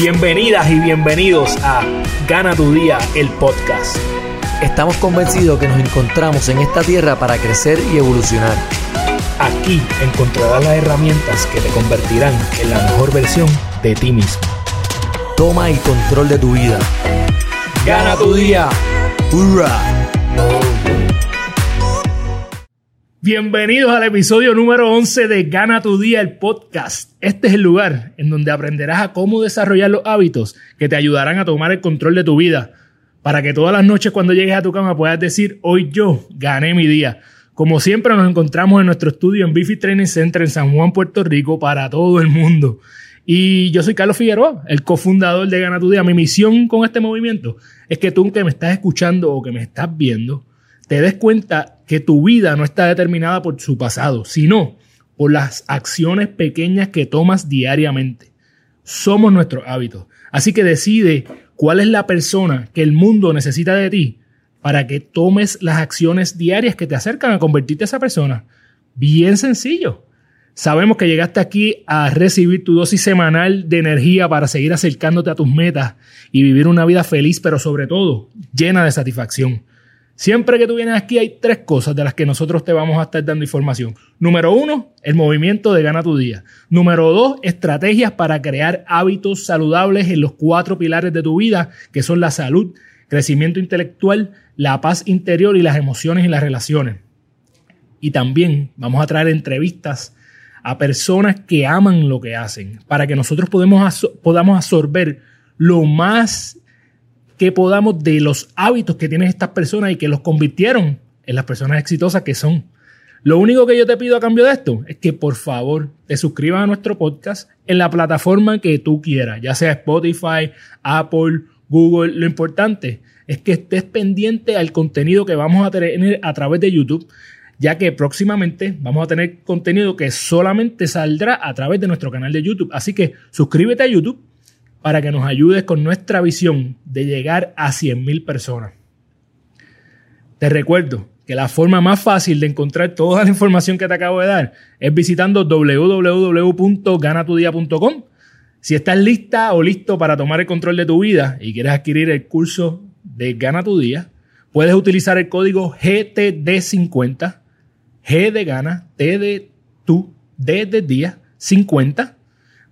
Bienvenidas y bienvenidos a Gana tu Día, el podcast. Estamos convencidos que nos encontramos en esta tierra para crecer y evolucionar. Aquí encontrarás las herramientas que te convertirán en la mejor versión de ti mismo. Toma el control de tu vida. ¡Gana tu día! ¡Hurra! Bienvenidos al episodio número 11 de Gana tu Día, el podcast. Este es el lugar en donde aprenderás a cómo desarrollar los hábitos que te ayudarán a tomar el control de tu vida, para que todas las noches cuando llegues a tu cama puedas decir, hoy yo gané mi día. Como siempre nos encontramos en nuestro estudio en Bifi Training Center en San Juan, Puerto Rico, para todo el mundo. Y yo soy Carlos Figueroa, el cofundador de Gana tu Día. Mi misión con este movimiento es que tú que me estás escuchando o que me estás viendo, te des cuenta que tu vida no está determinada por su pasado, sino por las acciones pequeñas que tomas diariamente. Somos nuestros hábitos. Así que decide cuál es la persona que el mundo necesita de ti para que tomes las acciones diarias que te acercan a convertirte en esa persona. Bien sencillo. Sabemos que llegaste aquí a recibir tu dosis semanal de energía para seguir acercándote a tus metas y vivir una vida feliz, pero sobre todo llena de satisfacción. Siempre que tú vienes aquí hay tres cosas de las que nosotros te vamos a estar dando información. Número uno, el movimiento de Gana tu Día. Número dos, estrategias para crear hábitos saludables en los 4 pilares de tu vida, que son la salud, crecimiento intelectual, la paz interior y las emociones y las relaciones. Y también vamos a traer entrevistas a personas que aman lo que hacen para que nosotros podamos absorber lo más que podamos de los hábitos que tienen estas personas y que los convirtieron en las personas exitosas que son. Lo único que yo te pido a cambio de esto es que por favor te suscribas a nuestro podcast en la plataforma que tú quieras, ya sea Spotify, Apple, Google. Lo importante es que estés pendiente al contenido que vamos a tener a través de YouTube, ya que próximamente vamos a tener contenido que solamente saldrá a través de nuestro canal de YouTube. Así que suscríbete a YouTube para que nos ayudes con nuestra visión de llegar a 100,000 personas. Te recuerdo que la forma más fácil de encontrar toda la información que te acabo de dar es visitando www.ganatudia.com. Si estás lista o listo para tomar el control de tu vida y quieres adquirir el curso de Gana tu Día, puedes utilizar el código GTD50, G de Gana, T de Tú, D de Día, 50,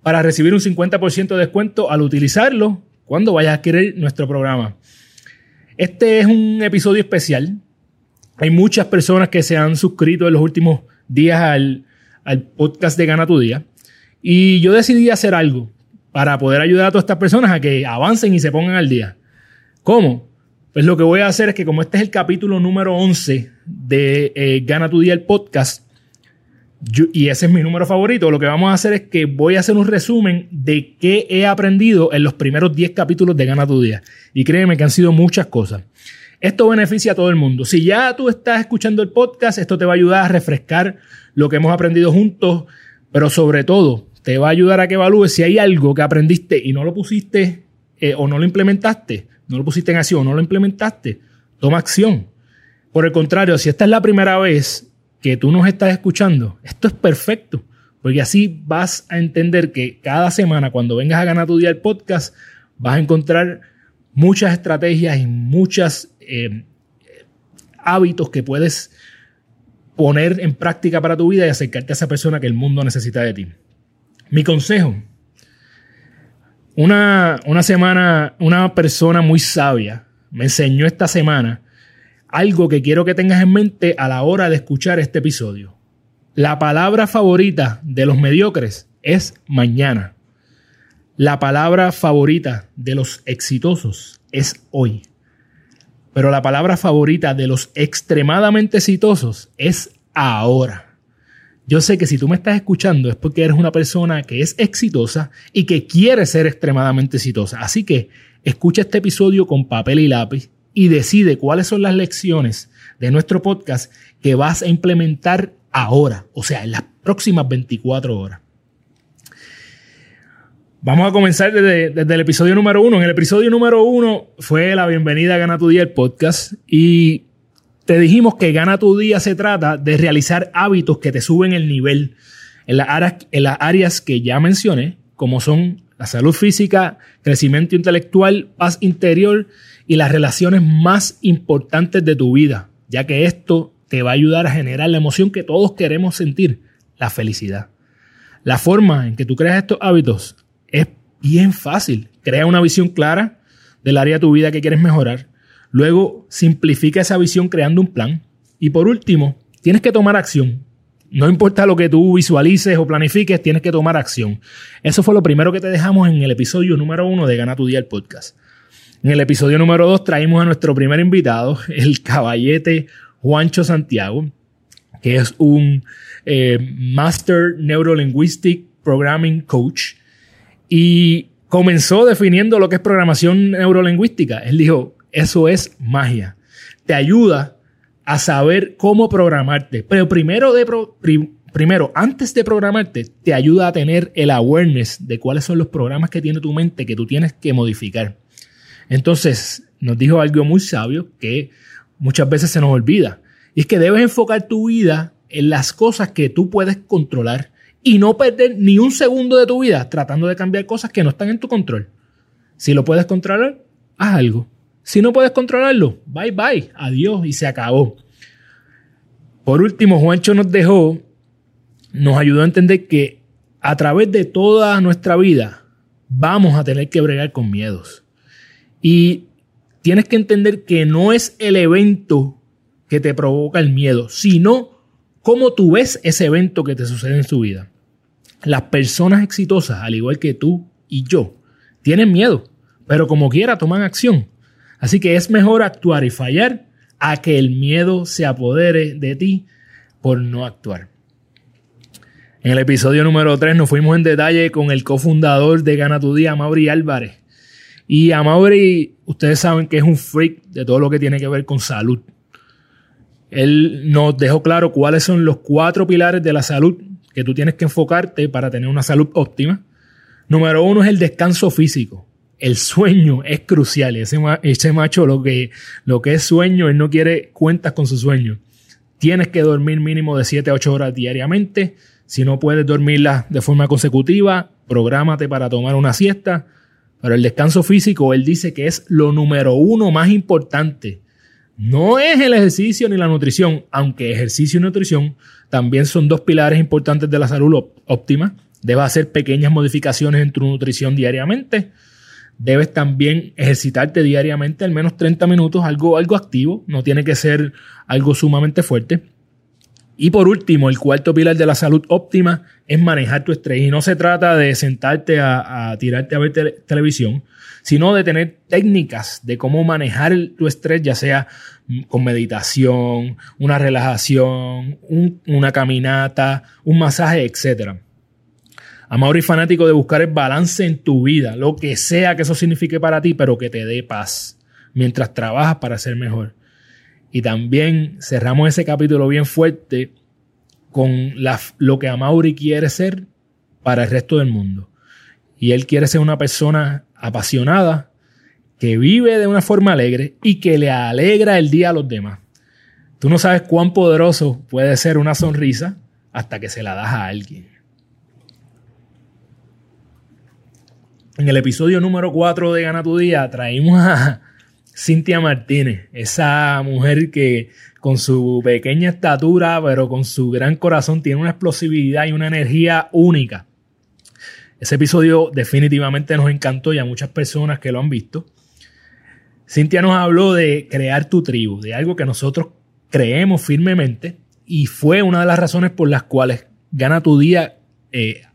para recibir un 50% de descuento al utilizarlo cuando vayas a adquirir nuestro programa. Este es un episodio especial. Hay muchas personas que se han suscrito en los últimos días al podcast de Gana tu Día. Y yo decidí hacer algo para poder ayudar a todas estas personas a que avancen y se pongan al día. ¿Cómo? Pues lo que voy a hacer es que como este es el capítulo número 11 de Gana tu Día, el podcast, y ese es mi número favorito, lo que vamos a hacer es que voy a hacer un resumen de qué he aprendido en los primeros 10 capítulos de Gana tu Día. Y créeme que han sido muchas cosas. Esto beneficia a todo el mundo. Si ya tú estás escuchando el podcast, esto te va a ayudar a refrescar lo que hemos aprendido juntos, pero sobre todo te va a ayudar a que evalúes si hay algo que aprendiste y no lo pusiste o no lo implementaste, no lo pusiste en acción, no lo implementaste, toma acción. Por el contrario, si esta es la primera vez que tú nos estás escuchando, esto es perfecto, porque así vas a entender que cada semana cuando vengas a Gana tu Día el podcast vas a encontrar muchas estrategias y muchos hábitos que puedes poner en práctica para tu vida y acercarte a esa persona que el mundo necesita de ti. Mi consejo, una persona muy sabia me enseñó esta semana algo que quiero que tengas en mente a la hora de escuchar este episodio. La palabra favorita de los mediocres es mañana. La palabra favorita de los exitosos es hoy. Pero la palabra favorita de los extremadamente exitosos es ahora. Yo sé que si tú me estás escuchando es porque eres una persona que es exitosa y que quiere ser extremadamente exitosa. Así que escucha este episodio con papel y lápiz y decide cuáles son las lecciones de nuestro podcast que vas a implementar ahora, o sea, en las próximas 24 horas. Vamos a comenzar desde el episodio número 1. En el episodio número 1 fue la bienvenida a Gana tu Día, el podcast, y te dijimos que Gana tu Día se trata de realizar hábitos que te suben el nivel en las áreas que ya mencioné, como son la salud física, crecimiento intelectual, paz interior y las relaciones más importantes de tu vida, ya que esto te va a ayudar a generar la emoción que todos queremos sentir, la felicidad. La forma en que tú creas estos hábitos es bien fácil. Crea una visión clara del área de tu vida que quieres mejorar. Luego, simplifica esa visión creando un plan. Y por último, tienes que tomar acción. No importa lo que tú visualices o planifiques, tienes que tomar acción. Eso fue lo primero que te dejamos en el episodio número 1 de Gana tu Día, el podcast. En el episodio número 2 traímos a nuestro primer invitado, el caballete Juancho Santiago, que es un Master Neurolinguistic Programming Coach. Y comenzó definiendo lo que es programación neurolingüística. Él dijo, eso es magia. Te ayuda a saber cómo programarte. Pero antes de programarte, te ayuda a tener el awareness de cuáles son los programas que tiene tu mente que tú tienes que modificar. Entonces, nos dijo algo muy sabio que muchas veces se nos olvida. Y es que debes enfocar tu vida en las cosas que tú puedes controlar y no perder ni un segundo de tu vida tratando de cambiar cosas que no están en tu control. Si lo puedes controlar, haz algo. Si no puedes controlarlo, bye bye, adiós y se acabó. Por último, Juancho nos ayudó a entender que a través de toda nuestra vida vamos a tener que bregar con miedos. Y tienes que entender que no es el evento que te provoca el miedo, sino cómo tú ves ese evento que te sucede en tu vida. Las personas exitosas, al igual que tú y yo, tienen miedo, pero como quiera toman acción. Así que es mejor actuar y fallar a que el miedo se apodere de ti por no actuar. En el episodio número 3 nos fuimos en detalle con el cofundador de Gana tu Día, Amaury Álvarez. Y Amaury, ustedes saben que es un freak de todo lo que tiene que ver con salud. Él nos dejó claro cuáles son los 4 pilares de la salud que tú tienes que enfocarte para tener una salud óptima. Número 1 es el descanso físico. El sueño es crucial. Ese macho, lo que es sueño, él no quiere cuentas con su sueño. Tienes que dormir mínimo de 7 a 8 horas diariamente. Si no puedes dormirlas de forma consecutiva, prográmate para tomar una siesta. Pero el descanso físico, él dice que es lo número 1 más importante. No es el ejercicio ni la nutrición, aunque ejercicio y nutrición también son 2 pilares importantes de la salud óptima. Debes hacer pequeñas modificaciones en tu nutrición diariamente. Debes también ejercitarte diariamente al menos 30 minutos, algo activo. No tiene que ser algo sumamente fuerte. Y por último, el 4 pilar de la salud óptima es manejar tu estrés. Y no se trata de sentarte a tirarte a ver televisión, sino de tener técnicas de cómo manejar tu estrés, ya sea con meditación, una relajación, una caminata, un masaje, etc. Amaury es fanático de buscar el balance en tu vida, lo que sea que eso signifique para ti, pero que te dé paz mientras trabajas para ser mejor. Y también cerramos ese capítulo bien fuerte con lo que Amaury quiere ser para el resto del mundo. Y él quiere ser una persona apasionada, que vive de una forma alegre y que le alegra el día a los demás. Tú no sabes cuán poderoso puede ser una sonrisa hasta que se la das a alguien. En el episodio número 4 de Gana tu Día traímos a Cynthia Martínez, esa mujer que con su pequeña estatura pero con su gran corazón tiene una explosividad y una energía única. Ese episodio definitivamente nos encantó y a muchas personas que lo han visto. Cynthia nos habló de crear tu tribu, de algo que nosotros creemos firmemente y fue una de las razones por las cuales Gana tu Día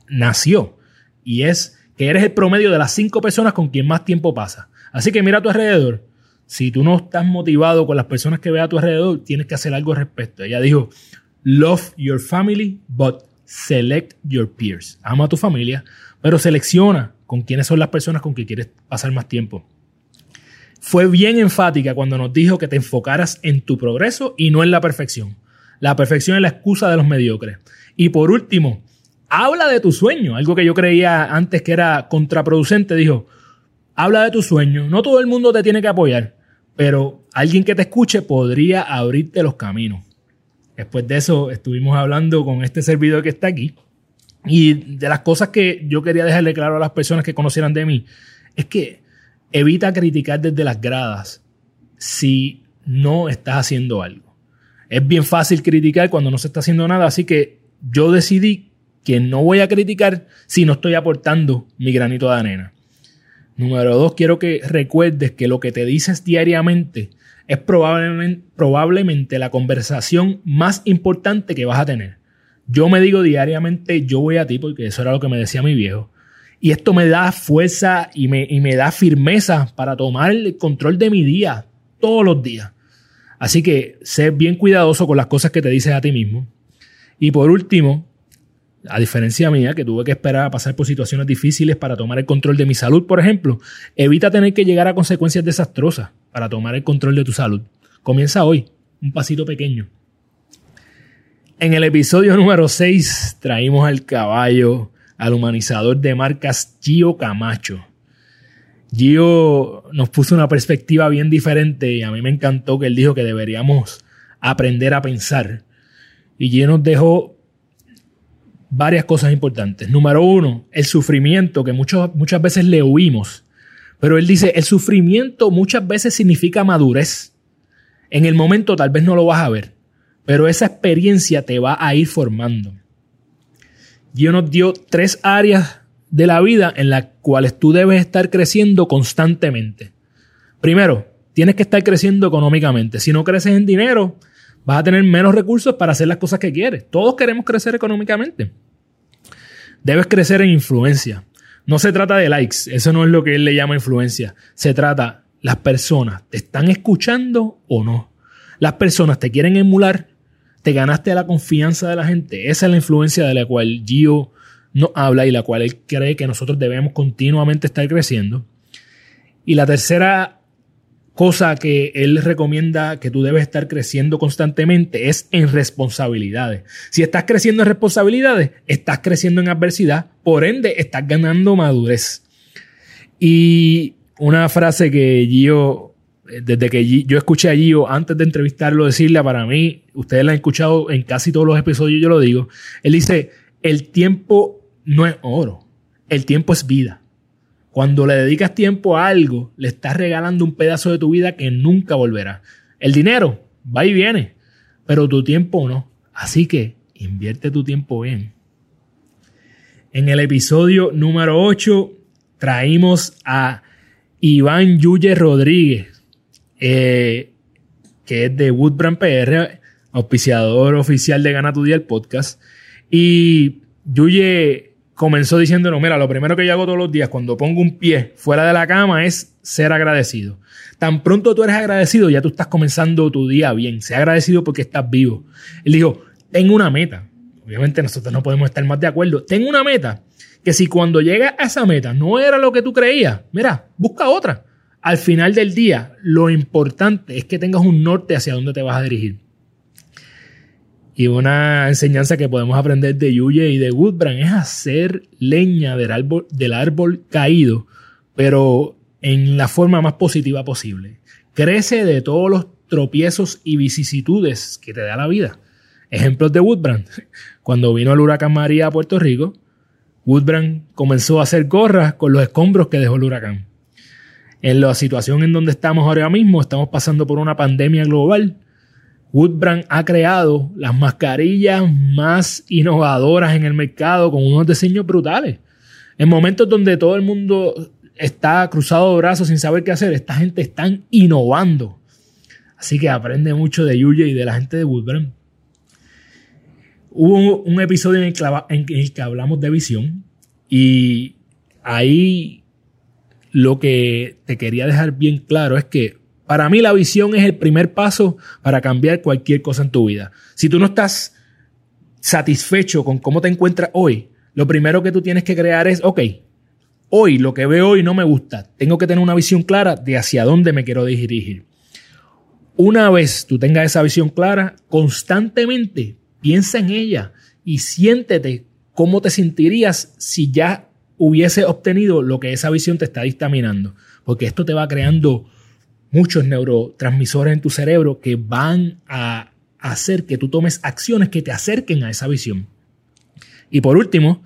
nació. Y es que eres el promedio de las 5 personas con quien más tiempo pasas. Así que mira a tu alrededor. Si tú no estás motivado con las personas que ves a tu alrededor, tienes que hacer algo al respecto. Ella dijo, love your family, but select your peers. Ama a tu familia, pero selecciona con quiénes son las personas con quien quieres pasar más tiempo. Fue bien enfática cuando nos dijo que te enfocaras en tu progreso y no en la perfección. La perfección es la excusa de los mediocres. Y por último, habla de tu sueño. Algo que yo creía antes que era contraproducente. Dijo, habla de tu sueño. No todo el mundo te tiene que apoyar, pero alguien que te escuche podría abrirte los caminos. Después de eso estuvimos hablando con este servidor que está aquí, Y de las cosas que yo quería dejarle claro a las personas que conocieran de mí es que evita criticar desde las gradas si no estás haciendo algo. Es bien fácil criticar cuando no se está haciendo nada, así que yo decidí que no voy a criticar si no estoy aportando mi granito de arena. Número 2, quiero que recuerdes que lo que te dices diariamente es probablemente la conversación más importante que vas a tener. Yo me digo diariamente, yo voy a ti, porque eso era lo que me decía mi viejo. Y esto me da fuerza y me da firmeza para tomar el control de mi día, todos los días. Así que sé bien cuidadoso con las cosas que te dices a ti mismo. Y por último, a diferencia mía, que tuve que esperar a pasar por situaciones difíciles para tomar el control de mi salud, por ejemplo, evita tener que llegar a consecuencias desastrosas para tomar el control de tu salud. Comienza hoy, un pasito pequeño. En el episodio número 6 traímos al caballo, al humanizador de marcas Gio Camacho. Gio nos puso una perspectiva bien diferente y a mí me encantó que él dijo que deberíamos aprender a pensar. Y Gio nos dejó varias cosas importantes. Número 1, el sufrimiento, que muchas veces le huimos. Pero él dice, el sufrimiento muchas veces significa madurez. En el momento tal vez no lo vas a ver, pero esa experiencia te va a ir formando. Gio nos dio 3 áreas de la vida en las cuales tú debes estar creciendo constantemente. Primero, tienes que estar creciendo económicamente. Si no creces en dinero, vas a tener menos recursos para hacer las cosas que quieres. Todos queremos crecer económicamente. Debes crecer en influencia. No se trata de likes. Eso no es lo que él le llama influencia. Se trata, las personas te están escuchando o no. Las personas te quieren emular. Te ganaste la confianza de la gente. Esa es la influencia de la cual Gio no habla y la cual él cree que nosotros debemos continuamente estar creciendo. Y la tercera cosa que él recomienda que tú debes estar creciendo constantemente es en responsabilidades. Si estás creciendo en responsabilidades, estás creciendo en adversidad, por ende estás ganando madurez. Y una frase que Gio, desde que yo escuché a Gio antes de entrevistarlo decirla, para mí, ustedes la han escuchado en casi todos los episodios, yo lo digo, él dice, el tiempo no es oro, el tiempo es vida. Cuando le dedicas tiempo a algo, le estás regalando un pedazo de tu vida que nunca volverá. El dinero va y viene, pero tu tiempo no. Así que invierte tu tiempo bien. En el episodio número 8 traímos a Iván Yuge Rodríguez, que es de Woodbrand PR, auspiciador oficial de Gana Tu Día, el podcast. Y Yuge comenzó diciéndonos, mira, lo primero que yo hago todos los días cuando pongo un pie fuera de la cama es ser agradecido. Tan pronto tú eres agradecido, ya tú estás comenzando tu día bien. Sé agradecido porque estás vivo. Él dijo, tengo una meta. Obviamente nosotros no podemos estar más de acuerdo. Tengo una meta que si cuando llegas a esa meta no era lo que tú creías, mira, busca otra. Al final del día, lo importante es que tengas un norte hacia dónde te vas a dirigir. Y una enseñanza que podemos aprender de Yuge y de Woodbrand es hacer leña del árbol caído, pero en la forma más positiva posible. Crece de todos los tropiezos y vicisitudes que te da la vida. Ejemplos de Woodbrand. Cuando vino el huracán María a Puerto Rico, Woodbrand comenzó a hacer gorras con los escombros que dejó el huracán. En la situación en donde estamos ahora mismo, estamos pasando por una pandemia global. Woodbrand ha creado las mascarillas más innovadoras en el mercado con unos diseños brutales. En momentos donde todo el mundo está cruzado de brazos sin saber qué hacer, esta gente está innovando. Así que aprende mucho de Yuge y de la gente de Woodbrand. Hubo un episodio en el que hablamos de visión y ahí lo que te quería dejar bien claro es que para mí la visión es el primer paso para cambiar cualquier cosa en tu vida. Si tú no estás satisfecho con cómo te encuentras hoy, lo primero que tú tienes que crear es, ok, hoy lo que veo hoy no me gusta. Tengo que tener una visión clara de hacia dónde me quiero dirigir. Una vez tú tengas esa visión clara, constantemente piensa en ella y siéntete cómo te sentirías si ya hubiese obtenido lo que esa visión te está dictaminando. Porque esto te va creando muchos neurotransmisores en tu cerebro que van a hacer que tú tomes acciones que te acerquen a esa visión. Y por último,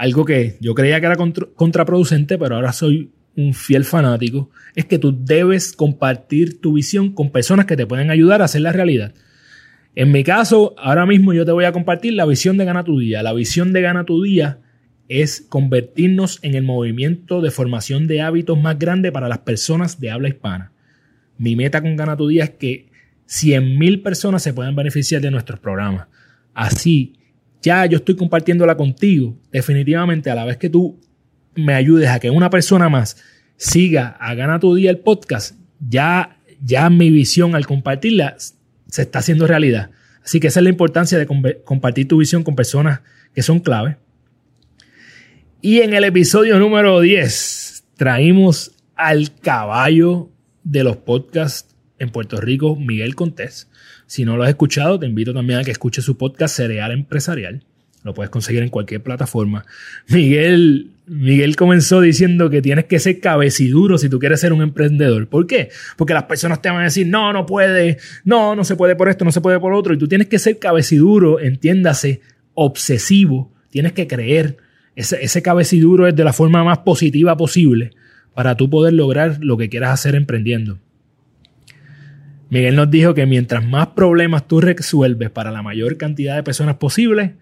algo que yo creía que era contraproducente, pero ahora soy un fiel fanático, es que tú debes compartir tu visión con personas que te pueden ayudar a hacer la realidad. En mi caso, ahora mismo yo te voy a compartir la visión de Gana Tu Día. La visión de Gana Tu Día es convertirnos en el movimiento de formación de hábitos más grande para las personas de habla hispana. Mi meta con Gana Tu Día es que 100,000 personas se puedan beneficiar de nuestros programas. Así, ya yo estoy compartiéndola contigo. Definitivamente, a la vez que tú me ayudes a que una persona más siga a Gana Tu Día el podcast, ya mi visión al compartirla se está haciendo realidad. Así que esa es la importancia de compartir tu visión con personas que son clave. Y en el episodio número 10 traímos al caballo de los podcasts en Puerto Rico, Miguel Contés. Si no lo has escuchado, te invito también a que escuches su podcast Cereal Empresarial. Lo puedes conseguir en cualquier plataforma. Miguel comenzó diciendo que tienes que ser cabeciduro si tú quieres ser un emprendedor. ¿Por qué? Porque las personas te van a decir, no se puede por esto, no se puede por otro. Y tú tienes que ser cabeciduro, entiéndase, obsesivo. Tienes que creer. Ese cabeciduro es de la forma más positiva posible para tú poder lograr lo que quieras hacer emprendiendo. Miguel nos dijo que mientras más problemas tú resuelves para la mayor cantidad de personas posible,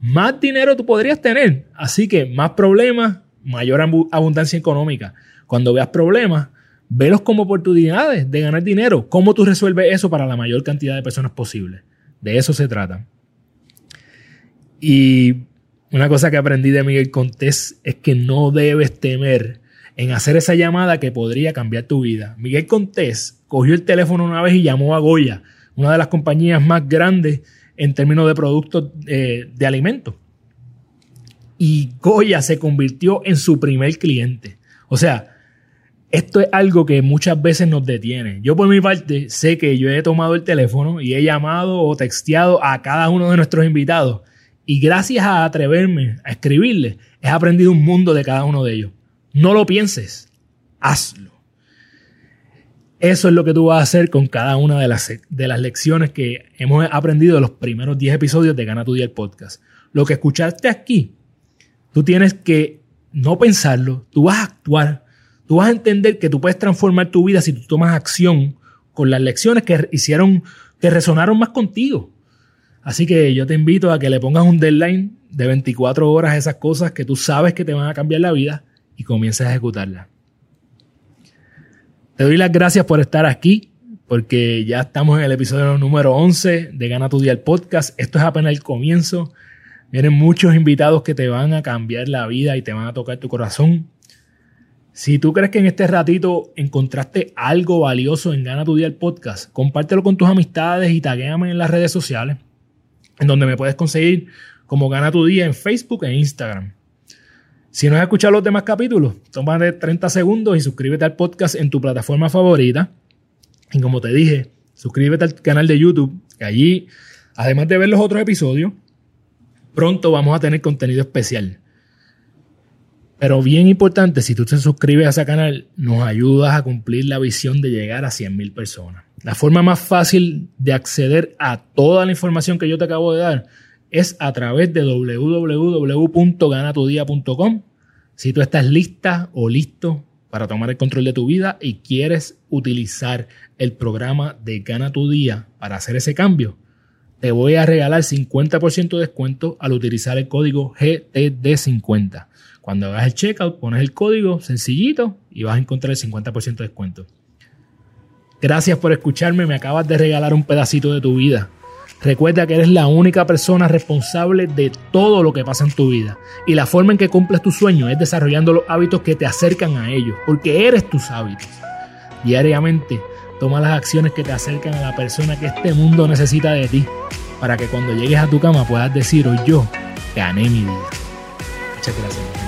más dinero tú podrías tener. Así que más problemas, mayor abundancia económica. Cuando veas problemas, velos como oportunidades de ganar dinero. ¿Cómo tú resuelves eso para la mayor cantidad de personas posible? De eso se trata. Y una cosa que aprendí de Miguel Contés es que no debes temer en hacer esa llamada que podría cambiar tu vida. Miguel Contés cogió el teléfono una vez y llamó a Goya, una de las compañías más grandes en términos de productos de alimentos. Y Goya se convirtió en su primer cliente. O sea, esto es algo que muchas veces nos detiene. Yo por mi parte sé que yo he tomado el teléfono y he llamado o texteado a cada uno de nuestros invitados. Y gracias a atreverme a escribirles, he aprendido un mundo de cada uno de ellos. No lo pienses, hazlo. Eso es lo que tú vas a hacer con cada una de las lecciones que hemos aprendido de los primeros 10 episodios de Gana Tu Día el podcast. Lo que escuchaste aquí, tú tienes que no pensarlo, tú vas a actuar, tú vas a entender que tú puedes transformar tu vida si tú tomas acción con las lecciones que resonaron más contigo. Así que yo te invito a que le pongas un deadline de 24 horas a esas cosas que tú sabes que te van a cambiar la vida y comiences a ejecutarlas. Te doy las gracias por estar aquí, porque ya estamos en el episodio número 11 de Gana Tu Día el podcast. Esto es apenas el comienzo. Vienen muchos invitados que te van a cambiar la vida y te van a tocar tu corazón. Si tú crees que en este ratito encontraste algo valioso en Gana Tu Día el podcast, compártelo con tus amistades y taguéame en las redes sociales, en donde me puedes conseguir como Gana Tu Día en Facebook e Instagram. Si no has escuchado los demás capítulos, tómate 30 segundos y suscríbete al podcast en tu plataforma favorita. Y como te dije, suscríbete al canal de YouTube, que allí, además de ver los otros episodios, pronto vamos a tener contenido especial. Pero bien importante, si tú te suscribes a ese canal, nos ayudas a cumplir la visión de llegar a 100,000 personas. La forma más fácil de acceder a toda la información que yo te acabo de dar es a través de www.ganatudia.com. Si tú estás lista o listo para tomar el control de tu vida y quieres utilizar el programa de Gana Tu Día para hacer ese cambio, te voy a regalar 50% de descuento al utilizar el código GTD50. Cuando hagas el checkout, pones el código sencillito y vas a encontrar el 50% de descuento. Gracias por escucharme. Me acabas de regalar un pedacito de tu vida. Recuerda que eres la única persona responsable de todo lo que pasa en tu vida. Y la forma en que cumples tus sueños es desarrollando los hábitos que te acercan a ellos. Porque eres tus hábitos. Diariamente, toma las acciones que te acercan a la persona que este mundo necesita de ti, para que cuando llegues a tu cama puedas decir: hoy yo gané mi vida. Muchas gracias.